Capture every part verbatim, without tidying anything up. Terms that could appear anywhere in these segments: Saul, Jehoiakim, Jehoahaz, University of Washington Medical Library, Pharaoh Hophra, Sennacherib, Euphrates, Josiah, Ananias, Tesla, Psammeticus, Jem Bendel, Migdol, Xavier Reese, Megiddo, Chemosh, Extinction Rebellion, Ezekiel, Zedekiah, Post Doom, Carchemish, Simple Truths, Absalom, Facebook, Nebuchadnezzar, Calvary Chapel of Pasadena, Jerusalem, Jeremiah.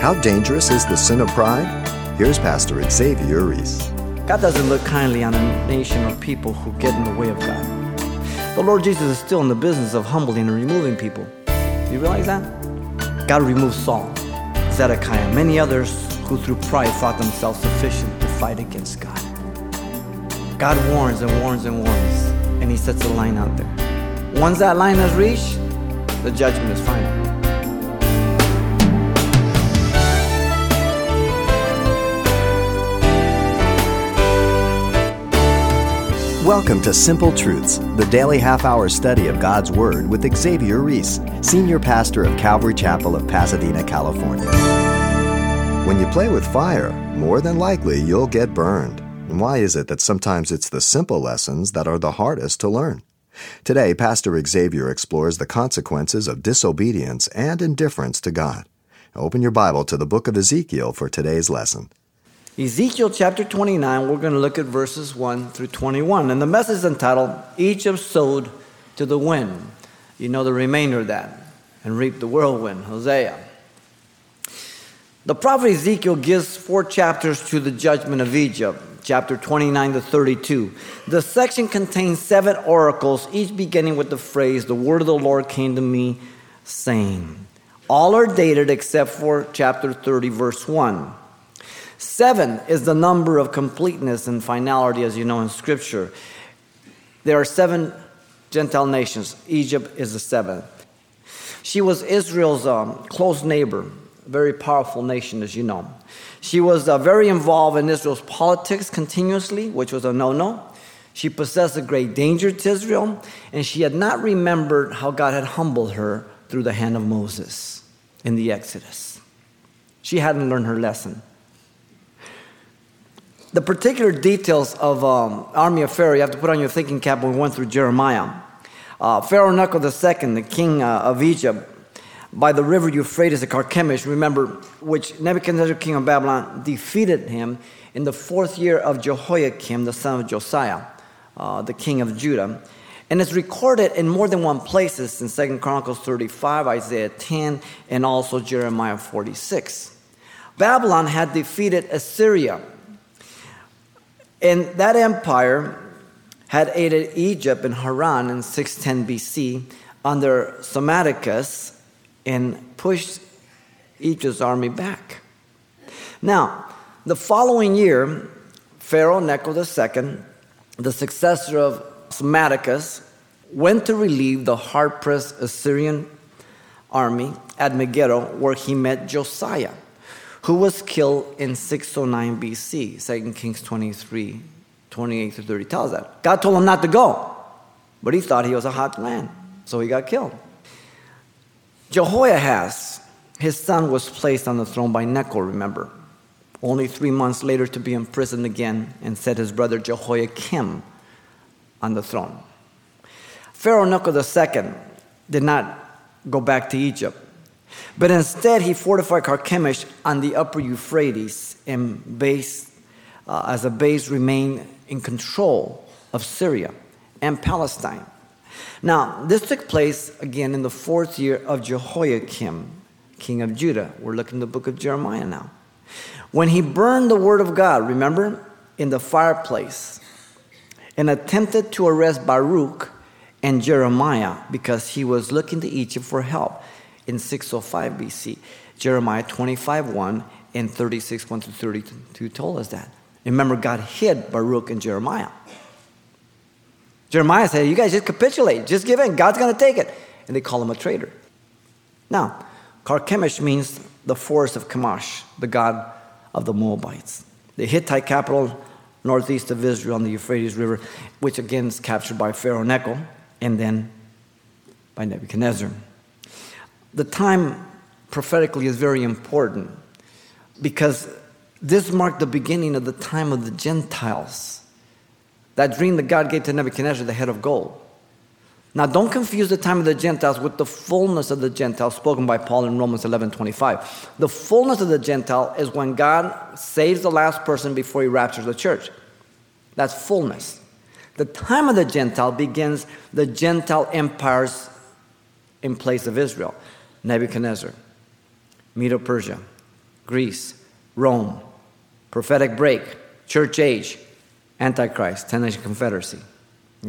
How dangerous is the sin of pride? Here's Pastor Xavier Reese. God doesn't look kindly on a nation or people who get in the way of God. The Lord Jesus is still in the business of humbling and removing people. Do you realize that? God removed Saul, Zedekiah, many others who through pride thought themselves sufficient to fight against God. God warns and warns and warns, and he sets a line out there. Once that line is reached, the judgment is final. Welcome to Simple Truths, the daily half-hour study of God's Word with Xavier Reese, Senior Pastor of Calvary Chapel of Pasadena, California. When you play with fire, more than likely you'll get burned. And why is it that sometimes it's the simple lessons that are the hardest to learn? Today, Pastor Xavier explores the consequences of disobedience and indifference to God. Open your Bible to the book of Ezekiel for today's lesson. Ezekiel chapter twenty-nine, we're going to look at verses one through twenty-one. And the message is entitled, Egypt Sowed to the Wind. You know the remainder of that. And reap the whirlwind, Hosea. The prophet Ezekiel gives four chapters to the judgment of Egypt. Chapter twenty-nine to thirty-two. The section contains seven oracles, each beginning with the phrase, the word of the Lord came to me, saying. All are dated except for chapter thirty, verse one. Seven is the number of completeness and finality, as you know in Scripture. There are seven Gentile nations. Egypt is the seventh. She was Israel's um, close neighbor, very powerful nation, as you know. She was uh, very involved in Israel's politics continuously, which was a no-no. She possessed a great danger to Israel, and she had not remembered how God had humbled her through the hand of Moses in the Exodus. She hadn't learned her lesson. The particular details of um, army of Pharaoh, you have to put on your thinking cap when we went through Jeremiah. Uh, Pharaoh Necho the Second, the king uh, of Egypt, by the river Euphrates at Carchemish, remember, which Nebuchadnezzar, king of Babylon, defeated him in the fourth year of Jehoiakim, the son of Josiah, uh, the king of Judah. And it's recorded in more than one places in Second Chronicles thirty-five, Isaiah ten, and also Jeremiah forty-six. Babylon had defeated Assyria. And that empire had aided Egypt and Haran in six ten B C under Psammeticus, and pushed Egypt's army back. Now, the following year, Pharaoh Necho the Second, the successor of Psammeticus, went to relieve the hard-pressed Assyrian army at Megiddo, where he met Josiah, who was killed in six oh nine B C. Second Kings twenty-three, twenty-eight through thirty tells that. God told him not to go, but he thought he was a hot man, so he got killed. Jehoahaz, his son, was placed on the throne by Necho, remember, only three months later to be imprisoned again and set his brother Jehoiakim on the throne. Pharaoh Necho the Second did not go back to Egypt, but instead he fortified Carchemish on the upper Euphrates and base, uh, as a base remained in control of Syria and Palestine. Now, this took place, again, in the fourth year of Jehoiakim, king of Judah. We're looking at the book of Jeremiah now. When he burned the word of God, remember, in the fireplace, and attempted to arrest Baruch and Jeremiah because he was looking to Egypt for help in six oh five B C. Jeremiah twenty-five, one and thirty-six, one through thirty-two told us that. Remember, God hid Baruch and Jeremiah. Jeremiah said, you guys just capitulate. Just give in. God's going to take it. And they call him a traitor. Now, Carchemish means the forest of Chemosh, the god of the Moabites. The Hittite capital northeast of Israel on the Euphrates River, which again is captured by Pharaoh Necho and then by Nebuchadnezzar. The time prophetically is very important because this marked the beginning of the time of the Gentiles. That dream that God gave to Nebuchadnezzar, the head of gold. Now, don't confuse the time of the Gentiles with the fullness of the Gentiles spoken by Paul in Romans eleven twenty-five. The fullness of the Gentile is when God saves the last person before he raptures the church. That's fullness. The time of the Gentile begins the Gentile empires in place of Israel. Nebuchadnezzar, Medo-Persia, Greece, Rome, prophetic break, church age, Antichrist, ten-nation confederacy.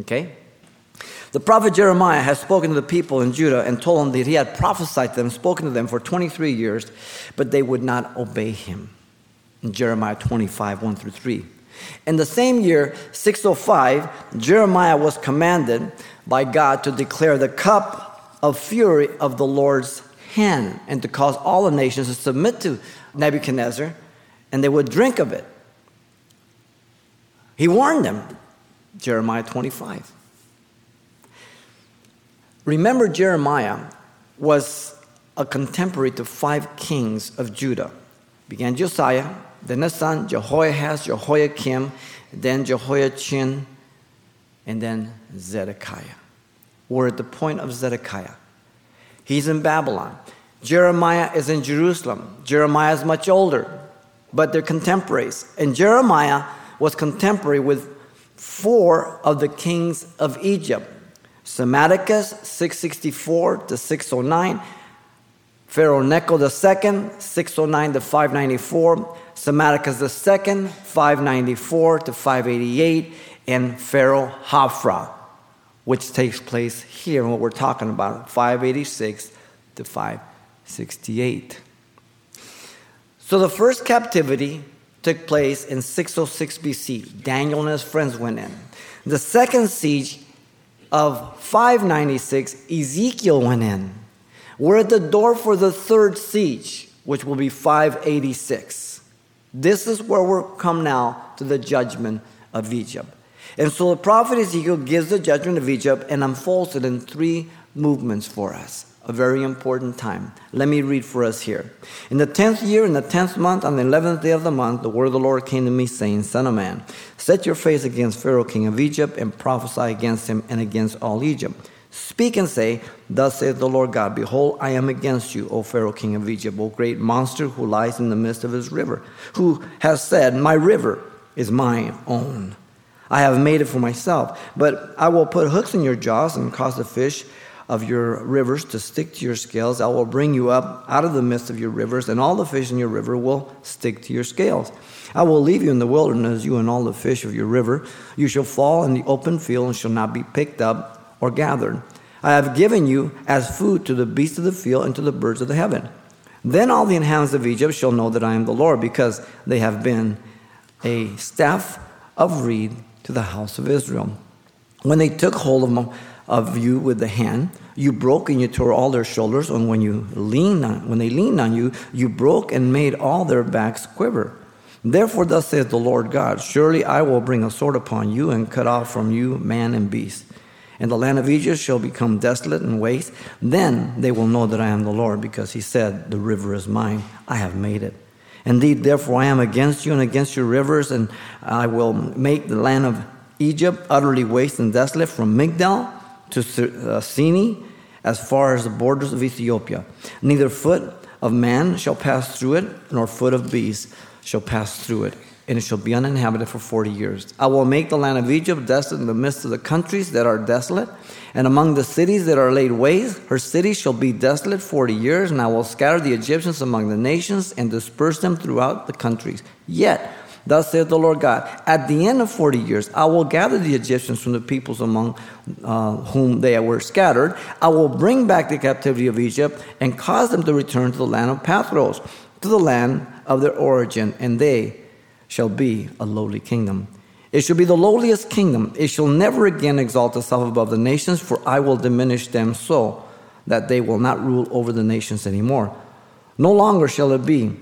Okay? The prophet Jeremiah has spoken to the people in Judah and told them that he had prophesied to them, spoken to them for twenty-three years, but they would not obey him. In Jeremiah twenty-five, one through three. In the same year, six oh five, Jeremiah was commanded by God to declare the cup of fury of the Lord's hand and to cause all the nations to submit to Nebuchadnezzar, and they would drink of it. He warned them, Jeremiah twenty-five. Remember, Jeremiah was a contemporary to five kings of Judah. Began Josiah, then his son, Jehoahaz, Jehoiakim, then Jehoiachin, and then Zedekiah. We're at the point of Zedekiah. He's in Babylon. Jeremiah is in Jerusalem. Jeremiah is much older, but they're contemporaries. And Jeremiah was contemporary with four of the kings of Egypt. Psammeticus, six sixty-four to six oh nine, Pharaoh Necho the Second, six oh nine to five ninety-four, Psammeticus the Second, five ninety-four to five eighty-eight, and Pharaoh Hophra, which takes place here, what we're talking about, five eighty-six to five sixty-eight. So the first captivity took place in six oh six B C. Daniel and his friends went in. The second siege of five ninety-six, Ezekiel went in. We're at the door for the third siege, which will be five eighty-six. This is where we're come now to the judgment of Egypt. And so the prophet Ezekiel gives the judgment of Egypt and unfolds it in three movements for us. A very important time. Let me read for us here. In the tenth year, in the tenth month, on the eleventh day of the month, the word of the Lord came to me, saying, Son of man, set your face against Pharaoh, king of Egypt, and prophesy against him and against all Egypt. Speak and say, Thus saith the Lord God, Behold, I am against you, O Pharaoh, king of Egypt, O great monster who lies in the midst of his river, who has said, My river is my own. I have made it for myself, but I will put hooks in your jaws and cause the fish of your rivers to stick to your scales. I will bring you up out of the midst of your rivers, and all the fish in your river will stick to your scales. I will leave you in the wilderness, you and all the fish of your river. You shall fall in the open field and shall not be picked up or gathered. I have given you as food to the beasts of the field and to the birds of the heaven. Then all the inhabitants of Egypt shall know that I am the Lord, because they have been a staff of reed to the house of Israel. When they took hold of them, of you with the hand, you broke and you tore all their shoulders, and when you lean on, when they leaned on you, you broke and made all their backs quiver. Therefore, thus saith the Lord God, Surely I will bring a sword upon you and cut off from you man and beast. And the land of Egypt shall become desolate and waste. Then they will know that I am the Lord, because he said, The river is mine, I have made it. Indeed, therefore, I am against you and against your rivers, and I will make the land of Egypt utterly waste and desolate from Migdol to Sinai, as far as the borders of Ethiopia. Neither foot of man shall pass through it, nor foot of beast shall pass through it, and it shall be uninhabited for forty years. I will make the land of Egypt desolate in the midst of the countries that are desolate, and among the cities that are laid waste. Her cities shall be desolate forty years, and I will scatter the Egyptians among the nations and disperse them throughout the countries. Yet, thus saith the Lord God, at the end of forty years, I will gather the Egyptians from the peoples among uh, whom they were scattered. I will bring back the captivity of Egypt and cause them to return to the land of Pathros, to the land of their origin, and they shall be a lowly kingdom. It shall be the lowliest kingdom. It shall never again exalt itself above the nations, for I will diminish them so that they will not rule over the nations anymore. No longer shall it be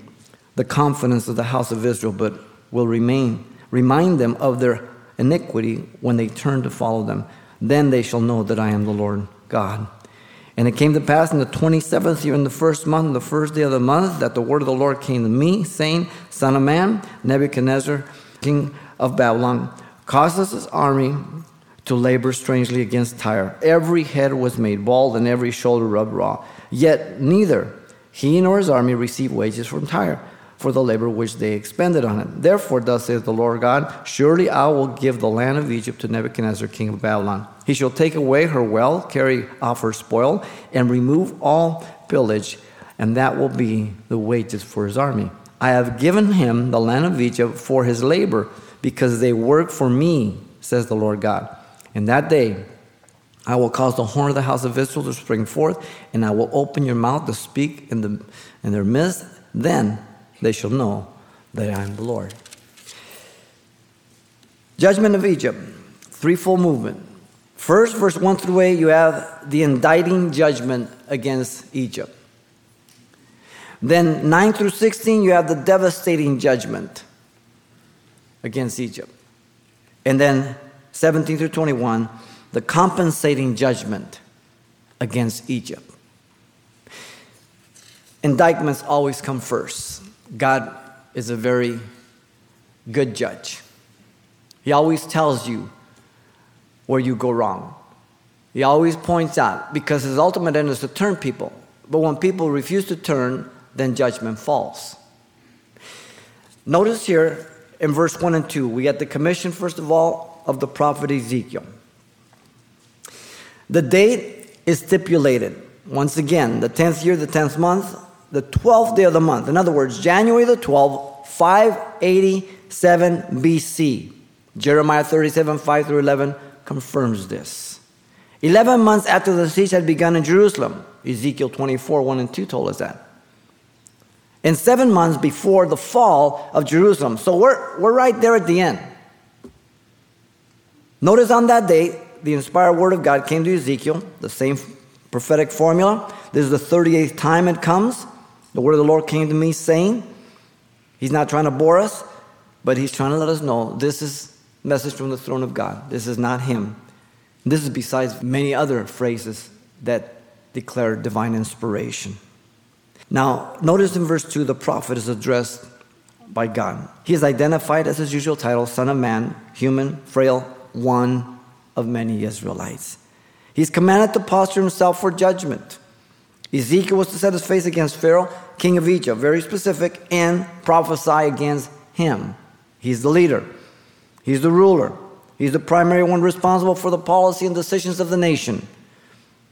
the confidence of the house of Israel, but will remain, remind them of their iniquity when they turn to follow them. Then they shall know that I am the Lord God. And it came to pass in the twenty-seventh year, in the first month, on the first day of the month, that the word of the Lord came to me, saying, Son of man, Nebuchadnezzar, king of Babylon, causes his army to labor strangely against Tyre. Every head was made bald and every shoulder rubbed raw. Yet neither he nor his army received wages from Tyre for the labor which they expended on it. Therefore, thus saith the Lord God, Surely I will give the land of Egypt to Nebuchadnezzar, king of Babylon. He shall take away her wealth, carry off her spoil, and remove all pillage, and that will be the wages for his army. I have given him the land of Egypt for his labor, because they work for me, says the Lord God. In that day, I will cause the horn of the house of Israel to spring forth, and I will open your mouth to speak in the in their midst. Then they shall know that I am the Lord. Judgment of Egypt, threefold movement. First, verse one through eight, you have the indicting judgment against Egypt. Then nine through sixteen, you have the devastating judgment against Egypt. And then seventeen through twenty-one, the compensating judgment against Egypt. Indictments always come first. God is a very good judge. He always tells you where you go wrong. He always points out, because his ultimate end is to turn people. But when people refuse to turn, then judgment falls. Notice here in verse one and two, we get the commission, first of all, of the prophet Ezekiel. The date is stipulated. Once again, the tenth year, the tenth month, the twelfth day of the month. In other words, January the twelfth, five eighty-seven B C. Jeremiah thirty-seven, five through eleven confirms this. Eleven months after the siege had begun in Jerusalem. Ezekiel twenty-four, one and two told us that. And seven months before the fall of Jerusalem. So we're, we're right there at the end. Notice on that date, the inspired word of God came to Ezekiel, the same prophetic formula. This is the thirty-eighth time it comes. The word of the Lord came to me saying, he's not trying to bore us, but he's trying to let us know this is message from the throne of God. This is not him. This is besides many other phrases that declare divine inspiration. Now, notice in verse two, the prophet is addressed by God. He is identified as his usual title, Son of Man, human, frail, one of many Israelites. He's commanded to posture himself for judgment. Ezekiel was to set his face against Pharaoh, king of Egypt, very specific, and prophesy against him. He's the leader. He's the ruler. He's the primary one responsible for the policy and decisions of the nation.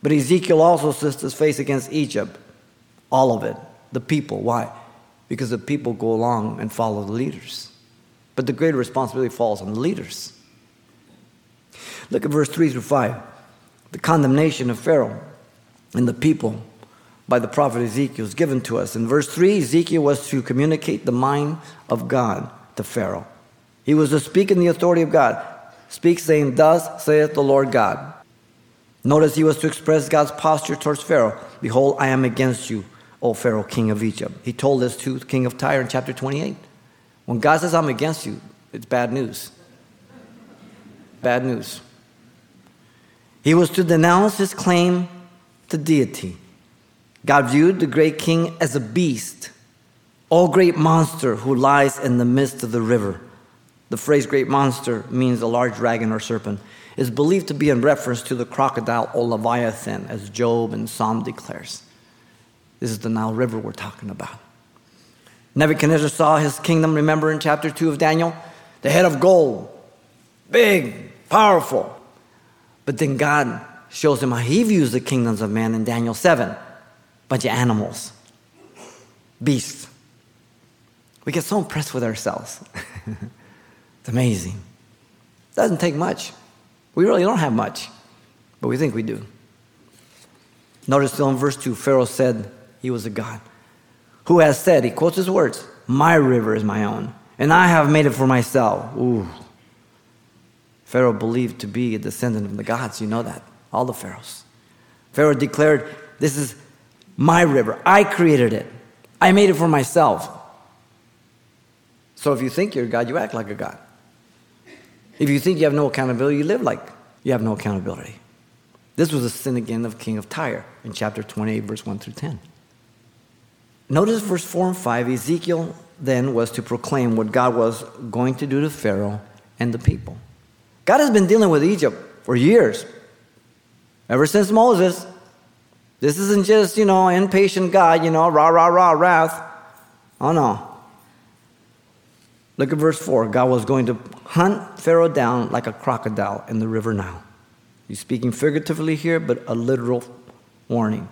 But Ezekiel also sets his face against Egypt. All of it. The people. Why? Because the people go along and follow the leaders. But the greater responsibility falls on the leaders. Look at verse three through five. The condemnation of Pharaoh and the people by the prophet Ezekiel is given to us. In verse three, Ezekiel was to communicate the mind of God to Pharaoh. He was to speak in the authority of God. Speak saying, thus saith the Lord God. Notice he was to express God's posture towards Pharaoh. Behold, I am against you, O Pharaoh, king of Egypt. He told this to the king of Tyre in chapter twenty-eight. When God says, I'm against you, it's bad news. Bad news. He was to denounce his claim to deity. God viewed the great king as a beast, O great monster who lies in the midst of the river. The phrase great monster means a large dragon or serpent. Is believed to be in reference to the crocodile or leviathan, as Job and Psalm declares. This is the Nile River we're talking about. Nebuchadnezzar saw his kingdom, remember in chapter two of Daniel? The head of gold, big, powerful. But then God shows him how he views the kingdoms of man in Daniel seven. Bunch of animals, beasts. We get so impressed with ourselves. It's amazing. It doesn't take much. We really don't have much, but we think we do. Notice still in verse two, Pharaoh said he was a god. Who has said, he quotes his words, my river is my own, and I have made it for myself. Ooh. Pharaoh believed to be a descendant of the gods. You know that. All the pharaohs. Pharaoh declared, this is my river. I created it. I made it for myself. So if you think you're a god, you act like a god. If you think you have no accountability, you live like you have no accountability. This was a sin again of king of Tyre in chapter twenty-eight, verse one through ten. Notice verse four and five. Ezekiel then was to proclaim what God was going to do to Pharaoh and the people. God has been dealing with Egypt for years, ever since Moses. This isn't just, you know, impatient God, you know, rah, rah, rah, wrath. Oh, no. Look at verse four. God was going to hunt Pharaoh down like a crocodile in the river Nile. He's speaking figuratively here, but a literal warning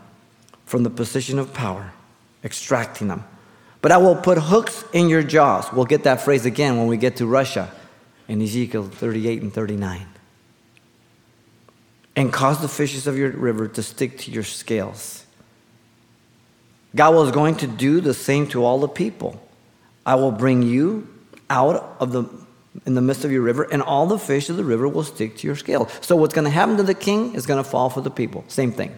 from the position of power, extracting them But I will put hooks in your jaws. We'll get that phrase again when we get to Russia in Ezekiel thirty-eight and thirty-nine. And cause the fishes of your river to stick to your scales. God was going to do the same to all the people. I will bring you out of the in the midst of your river, and all the fish of the river will stick to your scales. So what's going to happen to the king is going to fall for the people. Same thing.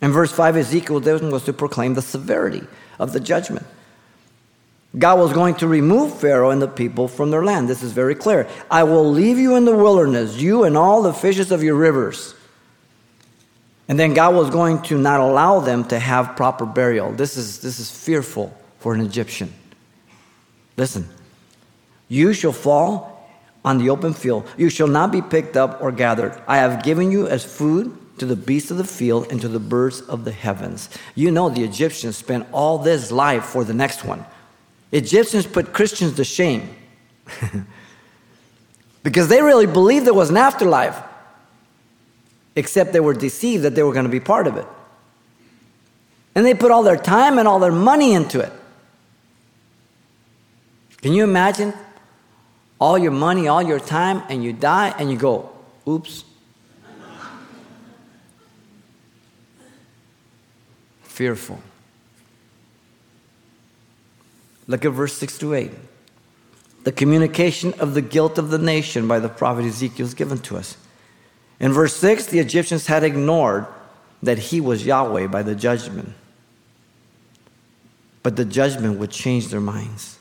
In verse five, Ezekiel's vision was to proclaim the severity of the judgment. God was going to remove Pharaoh and the people from their land. This is very clear. I will leave you in the wilderness, you and all the fishes of your rivers. And then God was going to not allow them to have proper burial. This is, this is fearful for an Egyptian. Listen. You shall fall on the open field. You shall not be picked up or gathered. I have given you as food to the beasts of the field and to the birds of the heavens. You know the Egyptians spent all this life for the next one. Egyptians put Christians to shame because they really believed there was an afterlife, except they were deceived that they were going to be part of it. And they put all their time and all their money into it. Can you imagine all your money, all your time, and you die and you go, oops. Fearful. Look at verse six to eight. The communication of the guilt of the nation by the prophet Ezekiel is given to us. In verse six, the Egyptians had ignored that he was Yahweh by the judgment. But the judgment would change their minds.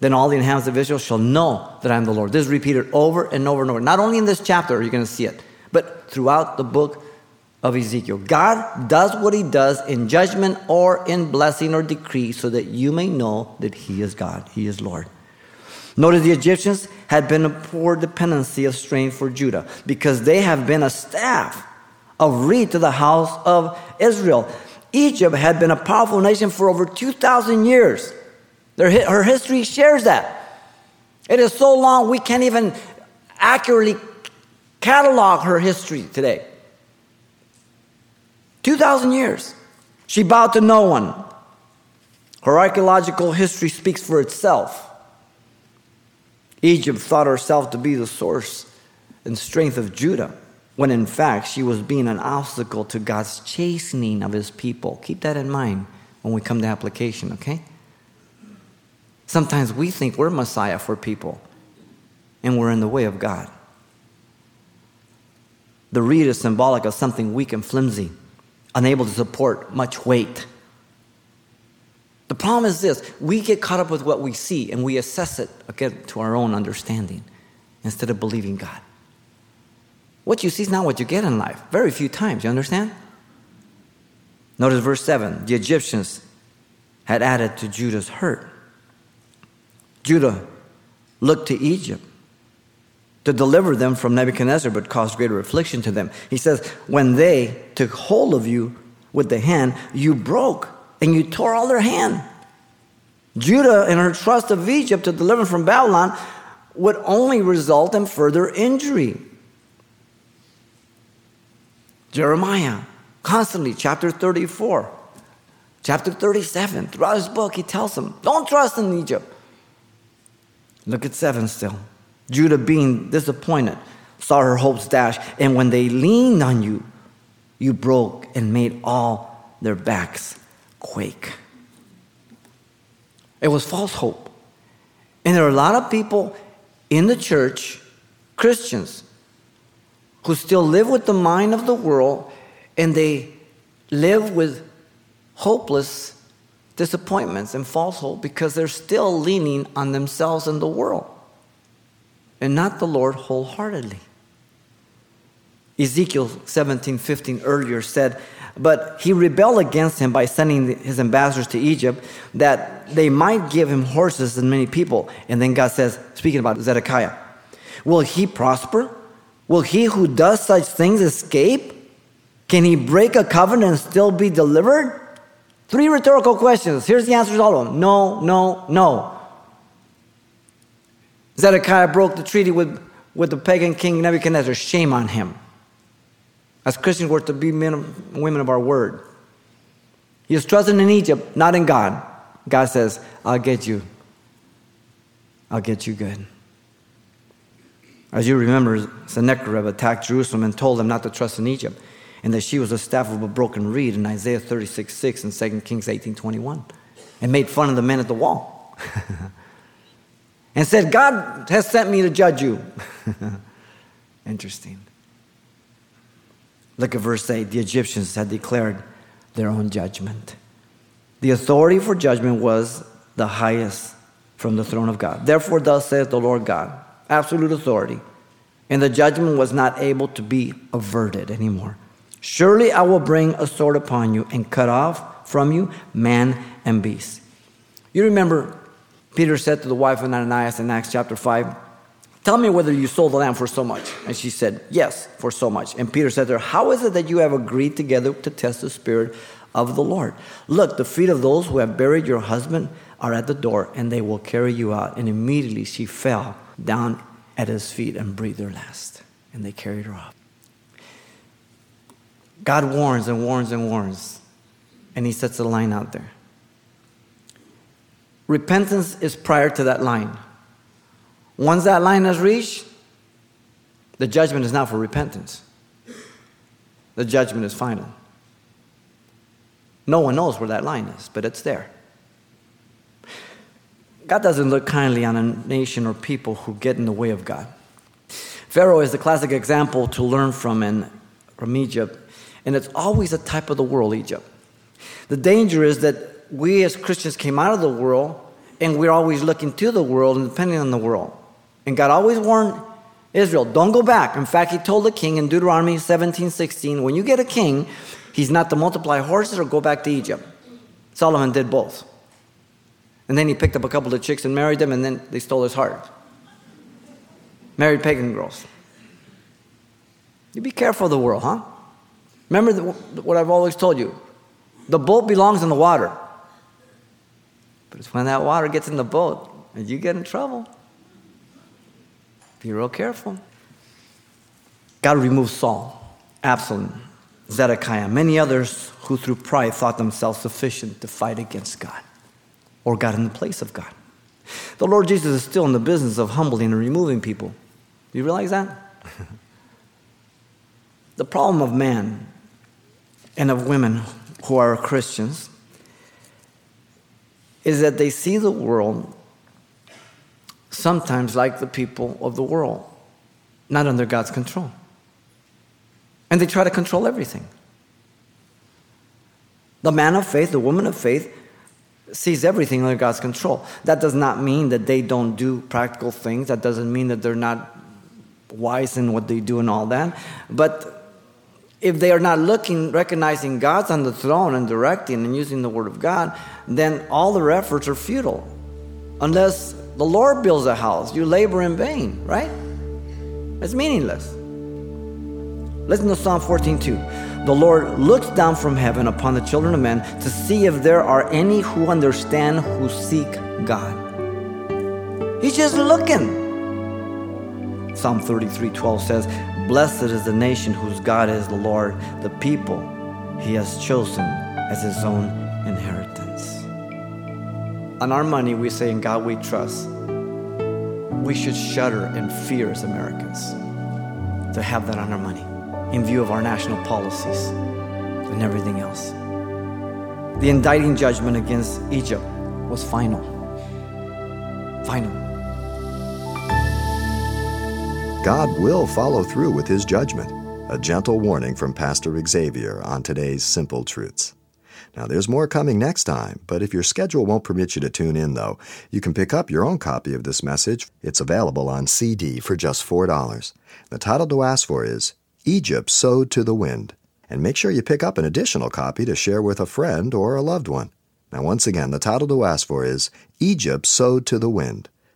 Then all the inhabitants of Israel shall know that I am the Lord. This is repeated over and over and over. Not only in this chapter are you going to see it, but throughout the book of Ezekiel. God does what he does in judgment or in blessing or decree so that you may know that he is God, he is Lord. Notice the Egyptians had been a poor dependency of strain for Judah because they have been a staff of reed to the house of Israel. Egypt had been a powerful nation for over two thousand years. Their, her history shares that. It is so long we can't even accurately catalog her history today. two thousand years. She bowed to no one. Her archaeological history speaks for itself. Egypt thought herself to be the source and strength of Judah, when in fact she was being an obstacle to God's chastening of his people. Keep that in mind when we come to application, okay? Sometimes we think we're Messiah for people, and we're in the way of God. The reed is symbolic of something weak and flimsy, unable to support much weight. The problem is this: we get caught up with what we see and we assess it again to our own understanding instead of believing God. What you see is not what you get in life. Very few times, you understand? Notice verse seven. The Egyptians had added to Judah's hurt. Judah looked to Egypt to deliver them from Nebuchadnezzar, but caused greater affliction to them. He says, when they took hold of you with the hand, you broke and you tore all their hand. Judah and her trust of Egypt to deliver them from Babylon would only result in further injury. Jeremiah, constantly, chapter thirty-four, chapter thirty-seven, throughout his book, he tells them, don't trust in Egypt. Look at seven still. Judah, being disappointed, saw her hopes dashed. And when they leaned on you, you broke and made all their backs quake. It was false hope. And there are a lot of people in the church, Christians, who still live with the mind of the world, and they live with hopeless disappointments and false hope because they're still leaning on themselves and the world, and not the Lord wholeheartedly. Ezekiel seventeen fifteen earlier said, but he rebelled against him by sending his ambassadors to Egypt that they might give him horses and many people. And then God says, speaking about Zedekiah, will he prosper? Will he who does such things escape? Can he break a covenant and still be delivered? Three rhetorical questions. Here's the answer to all of them. No, no, no. Zedekiah broke the treaty with, with the pagan king Nebuchadnezzar. Shame on him. As Christians, we're to be men and women of our word. He was trusting in Egypt, not in God. God says, I'll get you. I'll get you good. As you remember, Sennacherib attacked Jerusalem and told them not to trust in Egypt, and that she was a staff of a broken reed in Isaiah thirty-six six and Second Kings eighteen twenty-one, and made fun of the men at the wall and said, God has sent me to judge you. Interesting. Look at verse eight. The Egyptians had declared their own judgment. The authority for judgment was the highest from the throne of God. Therefore, thus saith the Lord God, absolute authority, and the judgment was not able to be averted anymore. Surely I will bring a sword upon you and cut off from you man and beast. You remember Peter said to the wife of Ananias in Acts chapter five, tell me whether you sold the land for so much. And she said, yes, for so much. And Peter said to her, how is it that you have agreed together to test the spirit of the Lord? Look, the feet of those who have buried your husband are at the door, and they will carry you out. And immediately she fell down at his feet and breathed her last. And they carried her off. God warns and warns and warns. And he sets a line out there. Repentance is prior to that line. Once that line is reached, the judgment is not for repentance. The judgment is final. No one knows where that line is, but it's there. God doesn't look kindly on a nation or people who get in the way of God. Pharaoh is the classic example to learn from in, from Egypt, and it's always a type of the world, Egypt. The danger is that we as Christians came out of the world, and we're always looking to the world and depending on the world. And God always warned Israel, don't go back. In fact, he told the king in Deuteronomy seventeen sixteen, when you get a king, he's not to multiply horses or go back to Egypt. Solomon did both. And then he picked up a couple of chicks and married them, and then they stole his heart. Married pagan girls. You be careful of the world, huh? Remember the, what I've always told you. The boat belongs in the water. But it's when that water gets in the boat and you get in trouble. Be real careful. God removed Saul, Absalom, Zedekiah, many others who through pride thought themselves sufficient to fight against God or got in the place of God. The Lord Jesus is still in the business of humbling and removing people. Do you realize that? The problem of man and of women who are Christians is that they see the world sometimes like the people of the world, not under God's control. And they try to control everything. The man of faith, the woman of faith, sees everything under God's control. That does not mean that they don't do practical things. That doesn't mean that they're not wise in what they do and all that. But if they are not looking, recognizing God's on the throne and directing and using the Word of God, then all their efforts are futile. Unless the Lord builds a house, you labor in vain, right? It's meaningless. Listen to Psalm fourteen two. The Lord looks down from heaven upon the children of men to see if there are any who understand, who seek God. He's just looking. Psalm thirty-three twelve says, blessed is the nation whose God is the Lord, the people he has chosen as his own inheritance. On our money, we say, in God we trust. We should shudder and fear as Americans to have that on our money in view of our national policies and everything else. The indicting judgment against Egypt was final. Final. God will follow through with his judgment. A gentle warning from Pastor Xavier on today's Simple Truths. Now, there's more coming next time, but if your schedule won't permit you to tune in, though, you can pick up your own copy of this message. It's available on C D for just four dollars. The title to ask for is Egypt Sowed to the Wind. And make sure you pick up an additional copy to share with a friend or a loved one. Now, once again, the title to ask for is Egypt Sowed to the Wind,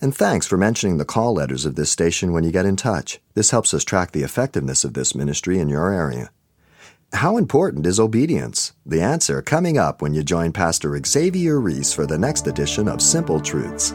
And thanks for mentioning the call letters of this station when you get in touch. This helps us track the effectiveness of this ministry in your area. How important is obedience? The answer coming up when you join Pastor Xavier Reese for the next edition of Simple Truths.